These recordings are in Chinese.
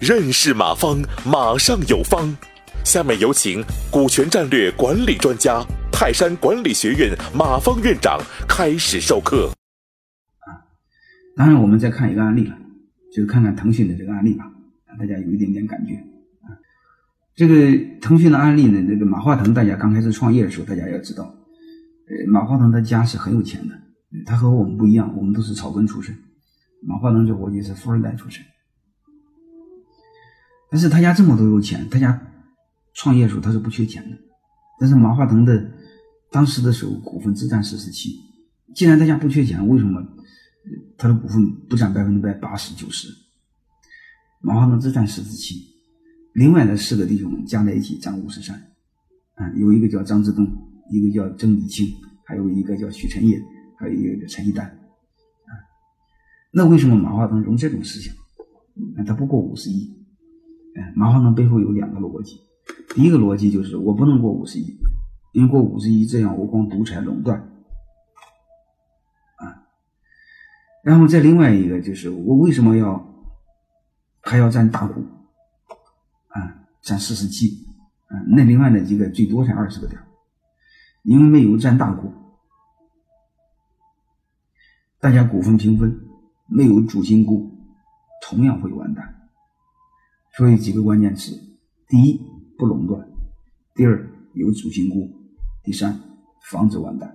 认识马方，马上有方。下面有请股权战略管理专家、泰山管理学院马方院长开始授课。当然我们再看一个案例了，就是看看腾讯的这个案例吧，让大家有一点点感觉。这个腾讯的案例呢，这个马化腾大家刚开始创业的时候，大家要知道，马化腾他家是很有钱的，他和我们不一样，我们都是草根出身，马化腾这伙计是富二代出身。但是他家这么多有钱，他家创业的时候他是不缺钱的，但是马化腾的当时的时候股份只占 47%， 既然他家不缺钱，为什么他的股份不占 80%、90%？ 马化腾只占 47%， 另外的四个弟兄们加在一起占 53%、有一个叫张志东，一个叫曾理清，还有一个叫许晨烨，还有一个叫陈一丹、那为什么马化腾容这种事情？他不过51%。马化腾背后有两个逻辑，第一个逻辑就是我不能过51%，因为过51%这样我光独裁垄断啊。然后再另外一个就是我为什么还要占大股啊，占47%啊，那另外的几个最多才20个点，因为没有占大股，大家股份平分，没有主心骨，同样会完蛋。所以几个关键词，第一不垄断，第二有主心骨，第三防止完蛋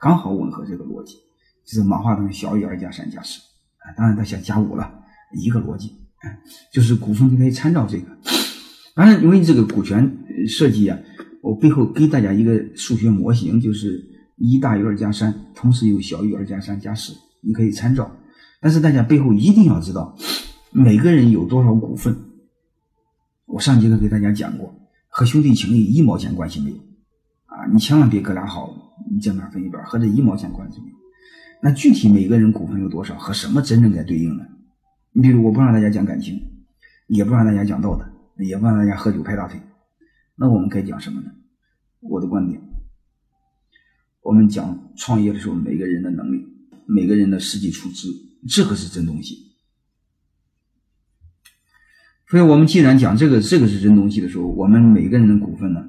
刚好吻合这个逻辑，这是马化腾小于2+3+4当然他想加5了，一个逻辑就是股份就可以参照这个。当然因为这个股权设计啊，我背后给大家一个数学模型，就是1大于2+3，同时有小于2+3+4，你可以参照。但是大家背后一定要知道每个人有多少股份，我上节课给大家讲过，和兄弟情谊1毛钱关系没有啊！你千万别哥俩好，你将哪分一半，和这1毛钱关系没有。那具体每个人股份有多少，和什么真正在对应呢？你比如我不让大家讲感情，也不让大家讲道德，也不让大家喝酒拍大腿，那我们该讲什么呢？我的观点，我们讲创业的时候，每个人的能力，每个人的实际出资，这个是真东西。所以我们既然讲这个是真东西的时候，我们每个人的股份呢，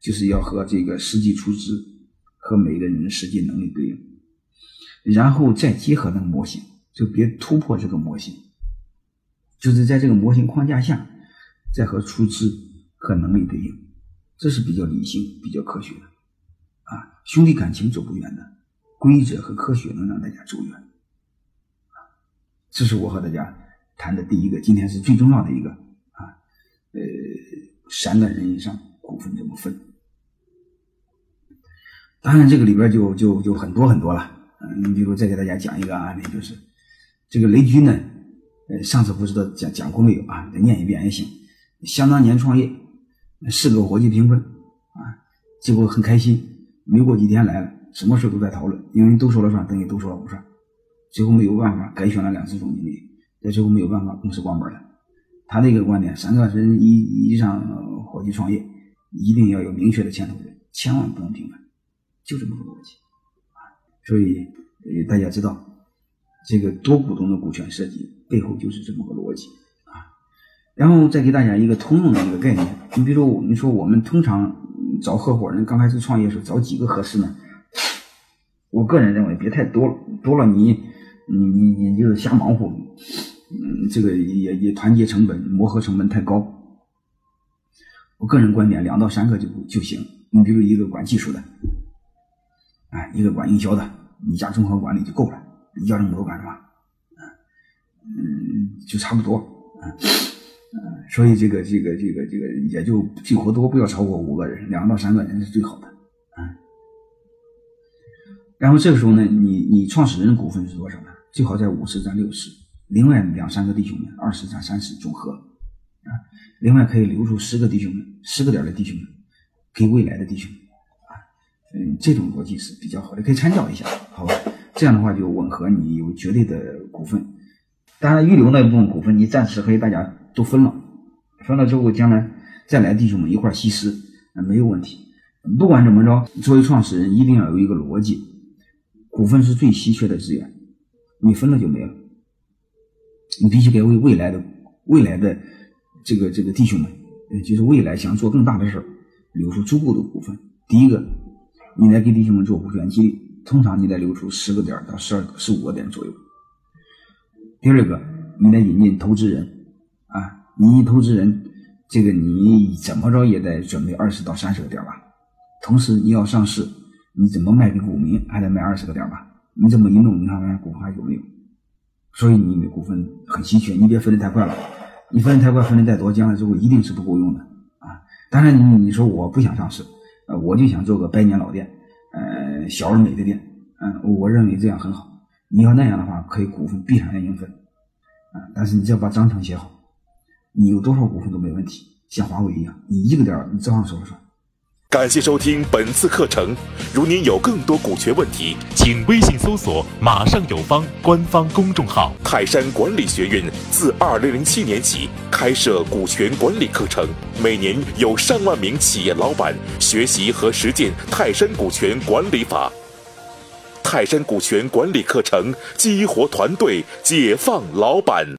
就是要和这个实际出资和每个人的实际能力对应，然后再结合那个模型，就别突破这个模型，就是在这个模型框架下再和出资和能力对应，这是比较理性比较科学的兄弟感情走不远的，规则和科学能让大家走远这是我和大家谈的第一个，今天是最重要的一个3个人以上股份怎么分？当然这个里边就很多很多了。比如再给大家讲一个案例，就是这个雷军呢，上次不知道讲过没有啊？再念一遍也行。想当年创业，4个伙计平分结果很开心，没过几天来了，什么事都在讨论，因为都说了算，等于都说了不算，最后没有办法改选了2次总经理。在最后没有办法，公司关门了。他的一个观点，3个人以上伙计创业，一定要有明确的牵头人，千万不能平分，就这么个逻辑。所以大家知道，这个多股东的股权设计背后就是这么个逻辑然后再给大家一个通用的一个概念，你比如说，你说我们通常找合伙人，刚开始创业的时候找几个合适呢？我个人认为别太多了，多了你就是瞎忙活。这个也团结成本、磨合成本太高。我个人观点，2到3个就行。你比如一个管技术的，一个管营销的，你加综合管理就够了。你要这么多干什么？就差不多。所以这个也就最多不要超过5个人，2到3个人是最好的。然后这个时候呢，你创始人股份是多少呢？最好在50%占60%。另外2、3个弟兄们20%占30%总和另外可以留出10个弟兄们，10个点的弟兄们给未来的弟兄们这种逻辑是比较好的，可以参照一下，好吧？这样的话就吻合你有绝对的股份。当然预留那部分股份，你暂时可以大家都分了之后，将来再来弟兄们一块稀释没有问题。不管怎么着，作为创始人一定要有一个逻辑，股份是最稀缺的资源，你分了就没了。你必须给未来的这个弟兄们，就是未来想做更大的事儿，留出足够的股份。第一个，你来给弟兄们做股权激励，通常你得留出10个点到15个点左右。第二个，你得引进投资人啊，引进投资人，这个你怎么着也得准备20到30个点吧。同时你要上市，你怎么卖给股民还得卖20个点吧。你怎么引动银行股份还有没有？所以你的股份很稀缺，你别分得太快了。你分得太快，分得再多，将来之后一定是不够用的啊！当然你说我不想上市，我就想做个百年老店，小而美的店，我认为这样很好。你要那样的话，可以股份必然要应分啊，但是你只要把章程写好，你有多少股份都没问题。像华为一样，你1个点你照样说了算。感谢收听本次课程。如您有更多股权问题，请微信搜索“马上有方”官方公众号。泰山管理学院自2007年起开设股权管理课程，每年有上万名企业老板学习和实践泰山股权管理法。泰山股权管理课程激活团队，解放老板。